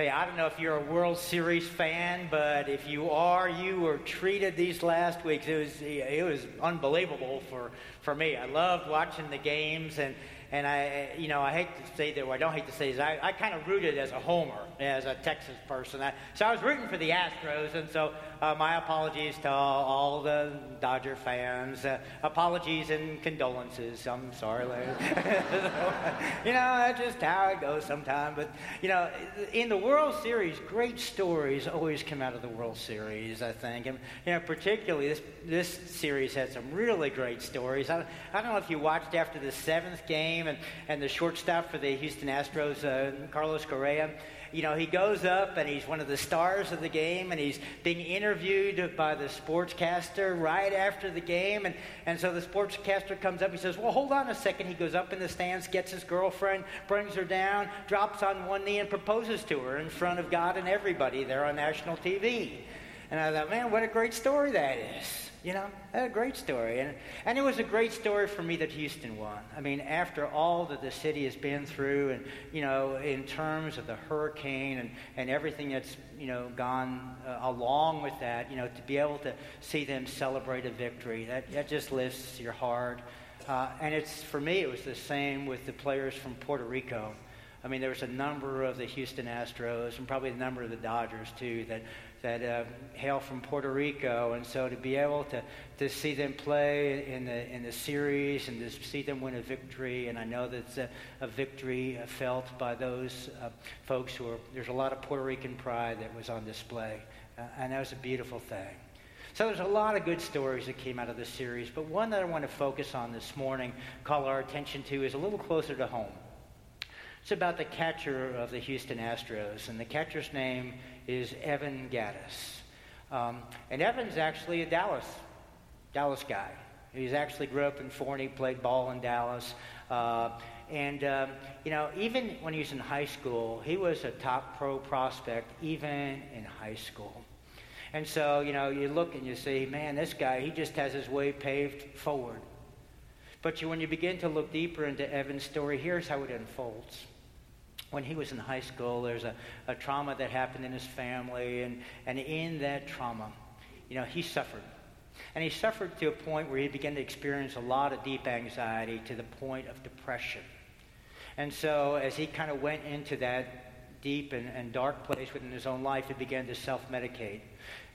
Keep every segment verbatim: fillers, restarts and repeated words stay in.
Tell you, I don't know if you're a World Series fan, but if you are, you were treated these last weeks. It was it was unbelievable for, for me. I loved watching the games, and and I you know I hate to say that. Well, I don't hate to say this. I, I kind of rooted as a homer, as a Texas person. I, so I was rooting for the Astros, and so uh, my apologies to all, all the Dodger fans. Uh, apologies and condolences. I'm sorry, Larry. So, you know that's just how it goes sometimes. But you know, in the World Series, great stories always come out of the World Series, I think, and you know, particularly this this series had some really great stories. I, I don't know if you watched after the seventh game and, and the shortstop for the Houston Astros, uh, Carlos Correa. You know, he goes up and he's one of the stars of the game, and he's being interviewed by the sportscaster right after the game. And, and so the sportscaster comes up. He says, well, hold on a second. He goes up in the stands, gets his girlfriend, brings her down, drops on one knee, and proposes to her in front of God and everybody there on national T V. And I thought, man, what a great story that is. You know, a great story. And and it was a great story for me that Houston won. I mean, after all that the city has been through, and, you know, in terms of the hurricane and, and everything that's, you know, gone uh, along with that, you know, to be able to see them celebrate a victory, that, that just lifts your heart. Uh, and it's, for me, it was the same with the players from Puerto Rico. I mean, there was a number of the Houston Astros and probably a number of the Dodgers, too, that that uh, hail from Puerto Rico. And so to be able to, to see them play in the in the series and to see them win a victory, and I know that's a, a victory felt by those uh, folks who are, there's a lot of Puerto Rican pride that was on display. Uh, and that was a beautiful thing. So there's a lot of good stories that came out of this series. But one that I want to focus on this morning, call our attention to, is a little closer to home. It's about the catcher of the Houston Astros, and the catcher's name is Evan Gattis. Um, and Evan's actually a Dallas, Dallas guy. He's actually grew up in Forney, played ball in Dallas. Uh, and, um, you know, even when he was in high school, he was a top pro prospect, even in high school. And so, you know, you look and you see, man, this guy, he just has his way paved forward. But you, when you begin to look deeper into Evan's story, here's how it unfolds. When he was in high school, there's a, a trauma that happened in his family, and, and in that trauma, you know, he suffered. And he suffered to a point where he began to experience a lot of deep anxiety to the point of depression. And so as he kind of went into that deep and, and dark place within his own life, he began to self-medicate.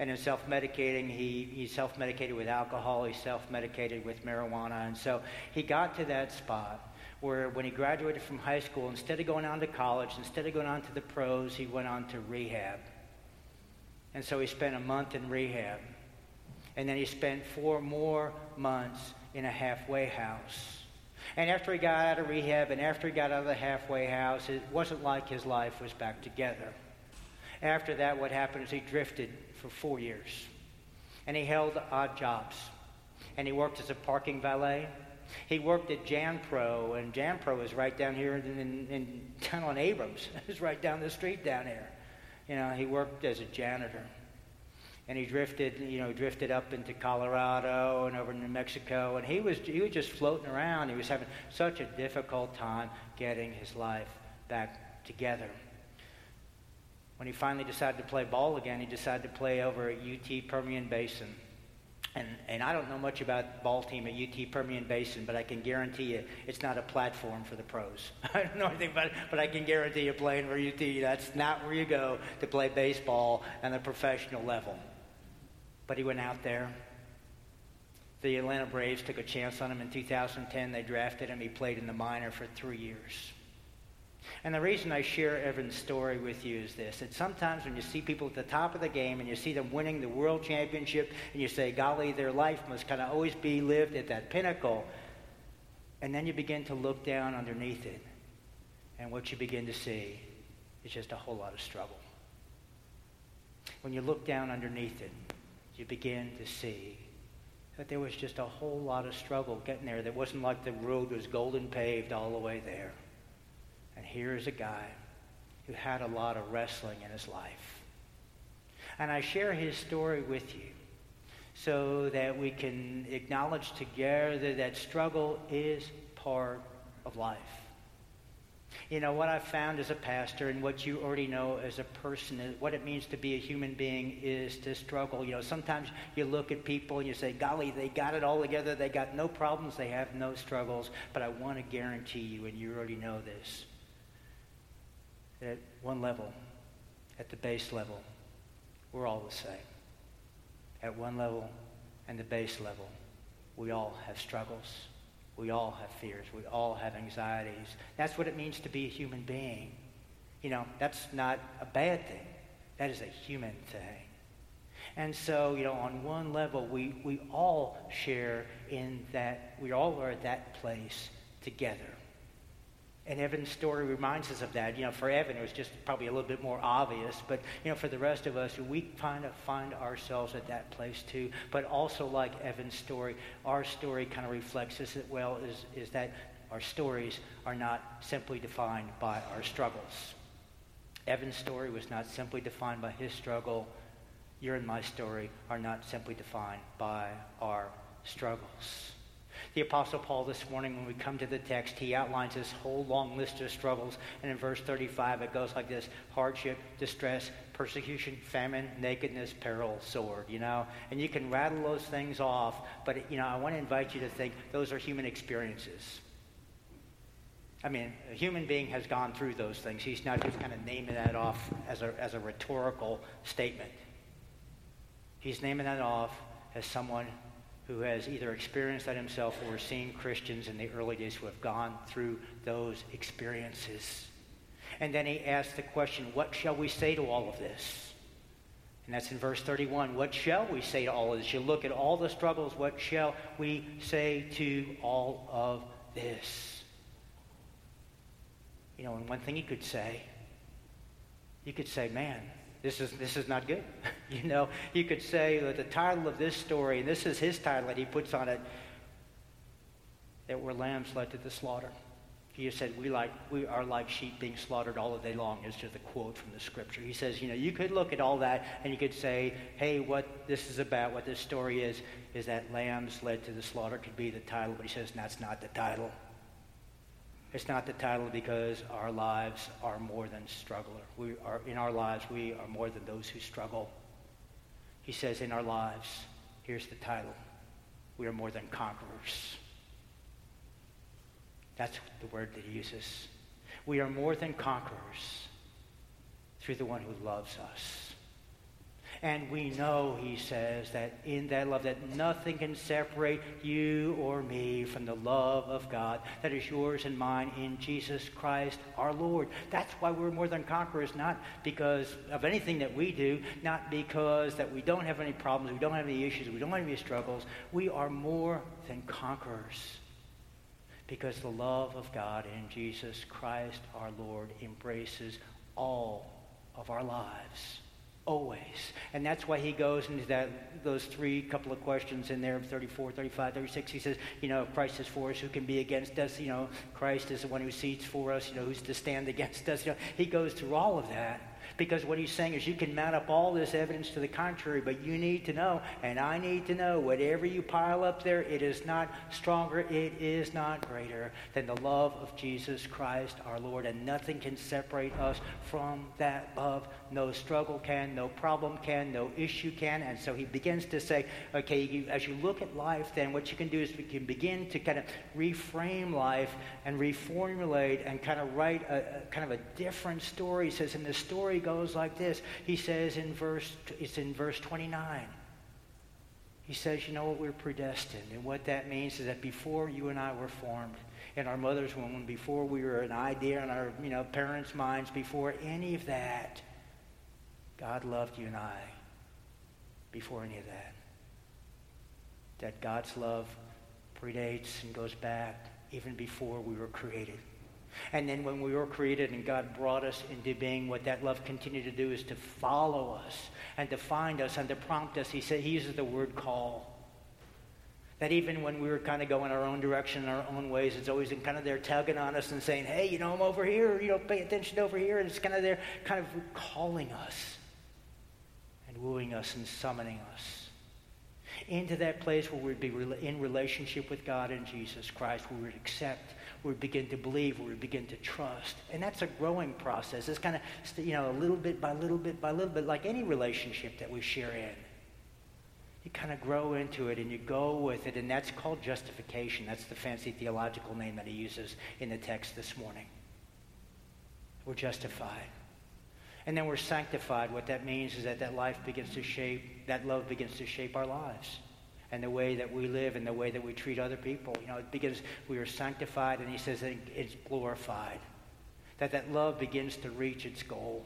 And in self-medicating, he, he self-medicated with alcohol, he self-medicated with marijuana. And so he got to that spot where when he graduated from high school, instead of going on to college, instead of going on to the pros, he went on to rehab. And so he spent a month in rehab. And then he spent four more months in a halfway house. And after he got out of rehab and after he got out of the halfway house, it wasn't like his life was back together. After that, what happened is he drifted for four years. And he held odd jobs. And he worked as a parking valet. He worked at JanPro, and JanPro is right down here in, in, in down on Abrams. It's right down the street down here. You know, he worked as a janitor. And he drifted, you know, drifted up into Colorado and over to New Mexico. And he was he was just floating around. He was having such a difficult time getting his life back together. When he finally decided to play ball again, he decided to play over at U T Permian Basin. And and I don't know much about ball team at U T Permian Basin, but I can guarantee you it's not a platform for the pros. I don't know anything about it, but I can guarantee you playing for U T, that's not where you go to play baseball on the professional level. But he went out there. The Atlanta Braves took a chance on him in two thousand ten. They drafted him. He played in the minor for three years. And the reason I share Evan's story with you is this, that sometimes when you see people at the top of the game and you see them winning the world championship and you say, golly, their life must kind of always be lived at that pinnacle. And then you begin to look down underneath it. And what you begin to see is just a whole lot of struggle. When you look down underneath it, you begin to see that there was just a whole lot of struggle getting there. That wasn't like the road was golden paved all the way there. And here's a guy who had a lot of wrestling in his life. And I share his story with you so that we can acknowledge together that struggle is part of life. You know, what I've found as a pastor and what you already know as a person is what it means to be a human being is to struggle. You know, sometimes you look at people and you say, golly, they got it all together. They got no problems. They have no struggles. But I want to guarantee you, and you already know this, that at one level, at the base level, we're all the same. At one level and the base level, we all have struggles. We all have fears. We all have anxieties. That's what it means to be a human being. You know, that's not a bad thing. That is a human thing. And so, you know, on one level, we, we all share in that we all are at that place together. And Evan's story reminds us of that. You know, for Evan, it was just probably a little bit more obvious. But, you know, for the rest of us, we kind of find ourselves at that place too. But also like Evan's story, our story kind of reflects this as well, is, is that our stories are not simply defined by our struggles. Evan's story was not simply defined by his struggle. Your and my story are not simply defined by our struggles. The Apostle Paul this morning, when we come to the text, he outlines this whole long list of struggles. And in verse thirty-five, it goes like this: hardship, distress, persecution, famine, nakedness, peril, sword, you know. And you can rattle those things off, but, you know, I want to invite you to think those are human experiences. I mean, a human being has gone through those things. He's not just kind of naming that off as a, as a rhetorical statement. He's naming that off as someone who has either experienced that himself or seen Christians in the early days who have gone through those experiences. And then he asks the question, what shall we say to all of this? And that's in verse thirty-one. What shall we say to all of this? You look at all the struggles, what shall we say to all of this? You know, and one thing you could say, you could say, man, This is this is not good. You know, you could say that the title of this story, and this is his title that he puts on it, that we're lambs led to the slaughter. He said, we like we are like sheep being slaughtered all day long, is just a quote from the scripture. He says, you know, you could look at all that and you could say, hey, what this is about, what this story is, is that lambs led to the slaughter could be the title, but he says that's not the title. It's not the title because our lives are more than struggler. We are in our lives, we are more than those who struggle. He says in our lives, here's the title, we are more than conquerors. That's the word that he uses. We are more than conquerors through the one who loves us. And we know, he says, that in that love, that nothing can separate you or me from the love of God that is yours and mine in Jesus Christ our Lord. That's why we're more than conquerors, not because of anything that we do, not because that we don't have any problems, we don't have any issues, we don't have any struggles. We are more than conquerors because the love of God in Jesus Christ our Lord embraces all of our lives. Always. And that's why he goes into that those three couple of questions in there, thirty-four, thirty-five, thirty-six. He says, you know, if Christ is for us, who can be against us? You know, Christ is the one who seats for us, you know, who's to stand against us. You know, he goes through all of that because what he's saying is you can mount up all this evidence to the contrary, but you need to know, and I need to know, whatever you pile up there, it is not stronger, it is not greater than the love of Jesus Christ our Lord, and nothing can separate us from that love. No struggle can, no problem can, no issue can. And so he begins to say, okay, you, as you look at life, then what you can do is we can begin to kind of reframe life and reformulate and kind of write a, a kind of a different story. He says, and the story goes like this. He says in verse, it's in verse twenty-nine. He says, you know what, we're predestined. And what that means is that before you and I were formed, in our mother's womb, before we were an idea in our, you know, parents' minds, before any of that, God loved you and I before any of that. That God's love predates and goes back even before we were created. And then when we were created and God brought us into being, what that love continued to do is to follow us and to find us and to prompt us. He said, he uses the word call. That even when we were kind of going our own direction in our own ways, it's always kind of there tugging on us and saying, hey, you know, I'm over here, you know, pay attention over here. And it's kind of there kind of calling us, wooing us and summoning us into that place where we'd be in relationship with God and Jesus Christ, where we'd accept we begin to believe, we begin to trust. And that's a growing process. It's kind of, you know, a little bit by little bit by little bit, like any relationship that we share in. You kind of grow into it and you go with it, and that's called justification. That's the fancy theological name that he uses in the text this morning. We're justified. And then we're sanctified. What that means is that that life begins to shape, that love begins to shape our lives and the way that we live and the way that we treat other people. You know, it begins, we are sanctified, and he says that it's glorified. That that love begins to reach its goal.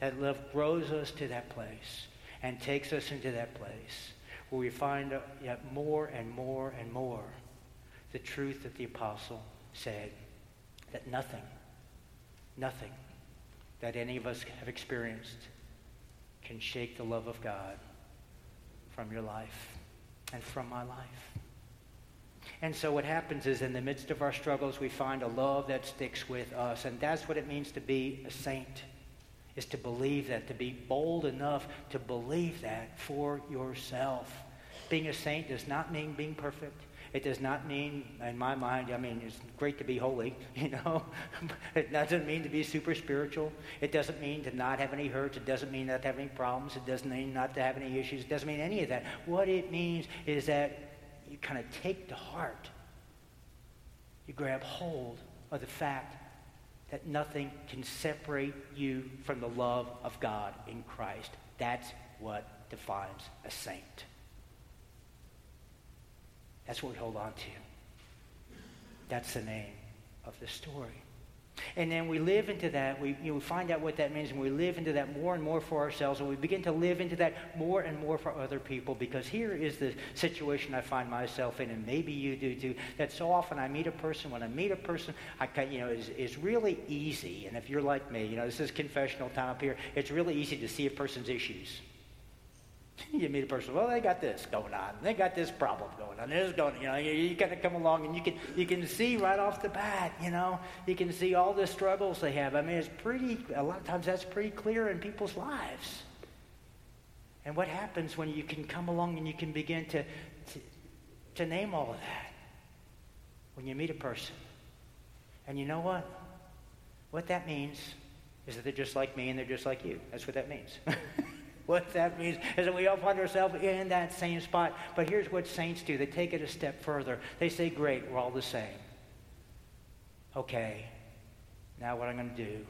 That love grows us to that place and takes us into that place where we find yet more and more and more the truth that the apostle said, that nothing, nothing that any of us have experienced can shake the love of God from your life and from my life. And so what happens is, in the midst of our struggles, we find a love that sticks with us. And that's what it means to be a saint, is to believe that, to be bold enough to believe that for yourself. Being a saint does not mean being perfect. It does not mean, in my mind, I mean, it's great to be holy, you know. It doesn't mean to be super spiritual. It doesn't mean to not have any hurts. It doesn't mean not to have any problems. It doesn't mean not to have any issues. It doesn't mean any of that. What it means is that you kind of take to heart. You grab hold of the fact that nothing can separate you from the love of God in Christ. That's what defines a saint. That's what we hold on to. That's the name of the story. And then we live into that. We, you know, we find out what that means, and we live into that more and more for ourselves, and we begin to live into that more and more for other people, because here is the situation I find myself in, and maybe you do too, that so often I meet a person. When I meet a person, I can, you know, it's, it's really easy, and if you're like me, you know, this is confessional time up here, it's really easy to see a person's issues. You meet a person, well, they got this going on, they got this problem going on, this going, you know, you, you gotta come along, and you can you can see right off the bat, you know, you can see all the struggles they have. I mean, it's pretty, a lot of times that's pretty clear in people's lives. And what happens when you can come along and you can begin to to, to name all of that? When you meet a person, and you know what? What that means is that they're just like me and they're just like you. That's what that means. What that means is that we all find ourselves in that same spot. But here's what saints do. They take it a step further. They say, great, we're all the same. Okay, now what I'm going to do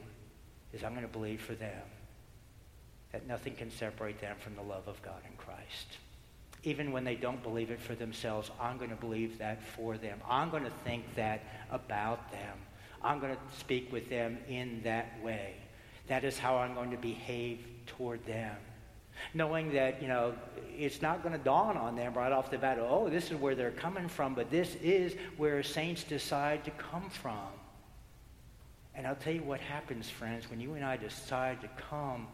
is I'm going to believe for them that nothing can separate them from the love of God in Christ. Even when they don't believe it for themselves, I'm going to believe that for them. I'm going to think that about them. I'm going to speak with them in that way. That is how I'm going to behave toward them. Knowing that, you know, it's not going to dawn on them right off the bat, oh, this is where they're coming from, but this is where saints decide to come from. And I'll tell you what happens, friends, when you and I decide to come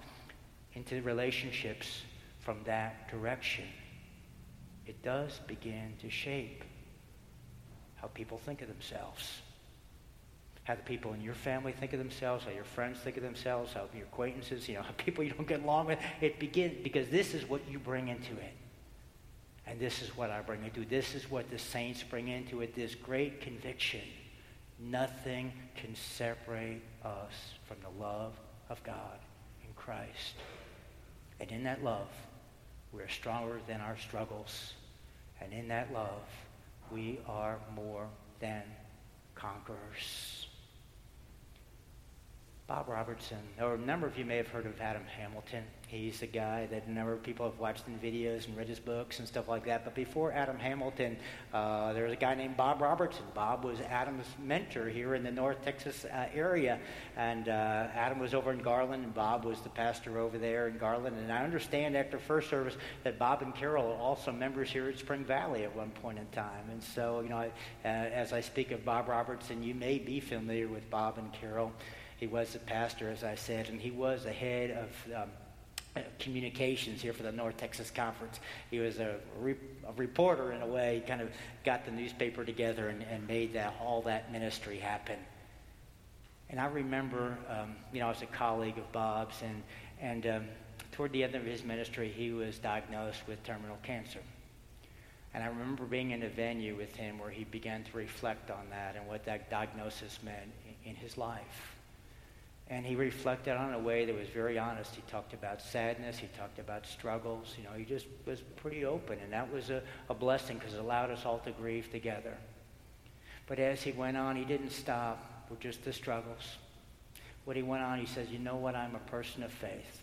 into relationships from that direction, it does begin to shape how people think of themselves. How the people in your family think of themselves, how your friends think of themselves, how your acquaintances, you know, how people you don't get along with. It begins because this is what you bring into it. And this is what I bring into it. This is what the saints bring into it, this great conviction. Nothing can separate us from the love of God in Christ. And in that love, we're stronger than our struggles. And in that love, we are more than conquerors. Bob Robertson, or a number of you may have heard of Adam Hamilton. He's the guy that a number of people have watched in videos and read his books and stuff like that. But before Adam Hamilton, uh, there was a guy named Bob Robertson. Bob was Adam's mentor here in the North Texas uh, area. And uh, Adam was over in Garland, and Bob was the pastor over there in Garland. And I understand after first service that Bob and Carol are also members here at Spring Valley at one point in time. And so, you know, I, uh, as I speak of Bob Robertson, you may be familiar with Bob and Carol. He was a pastor, as I said, and he was the head of um, communications here for the North Texas Conference. He was a, re- a reporter in a way. He kind of got the newspaper together and, and made that all that ministry happen. And I remember, um, you know, I was a colleague of Bob's, and, and um, toward the end of his ministry, he was diagnosed with terminal cancer. And I remember being in a venue with him where he began to reflect on that and what that diagnosis meant in his life. And he reflected on a way that was very honest. He talked about sadness. He talked about struggles. You know, he just was pretty open. And that was a, a blessing because it allowed us all to grieve together. But as he went on, he didn't stop with just the struggles. What he went on, he says, you know what, I'm a person of faith.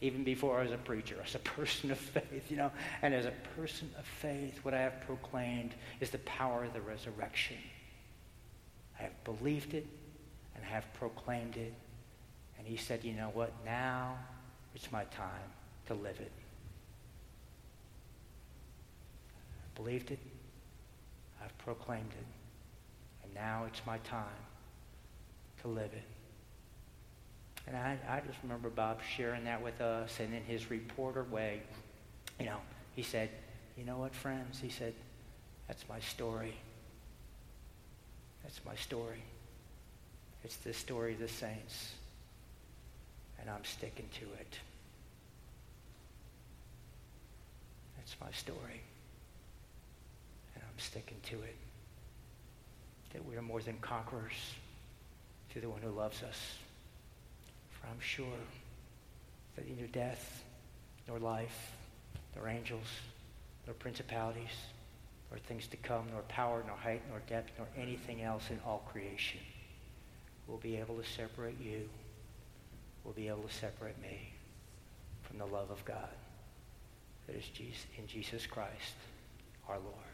Even before I was a preacher, I was a person of faith, you know. And as a person of faith, what I have proclaimed is the power of the resurrection. I have believed it, and I have proclaimed it. And he said, you know what, now it's my time to live it. I believed it, I've proclaimed it, and now it's my time to live it. And I, I just remember Bob sharing that with us, and in his reporter way, you know, he said, you know what, friends? He said, that's my story. That's my story. It's the story of the saints, and I'm sticking to it. That's my story, and I'm sticking to it. That we are more than conquerors to the one who loves us. I'm sure that neither death, nor life, nor angels, nor principalities, nor things to come, nor power, nor height, nor depth, nor anything else in all creation will be able to separate you, will be able to separate me from the love of God that is in Jesus Christ, our Lord.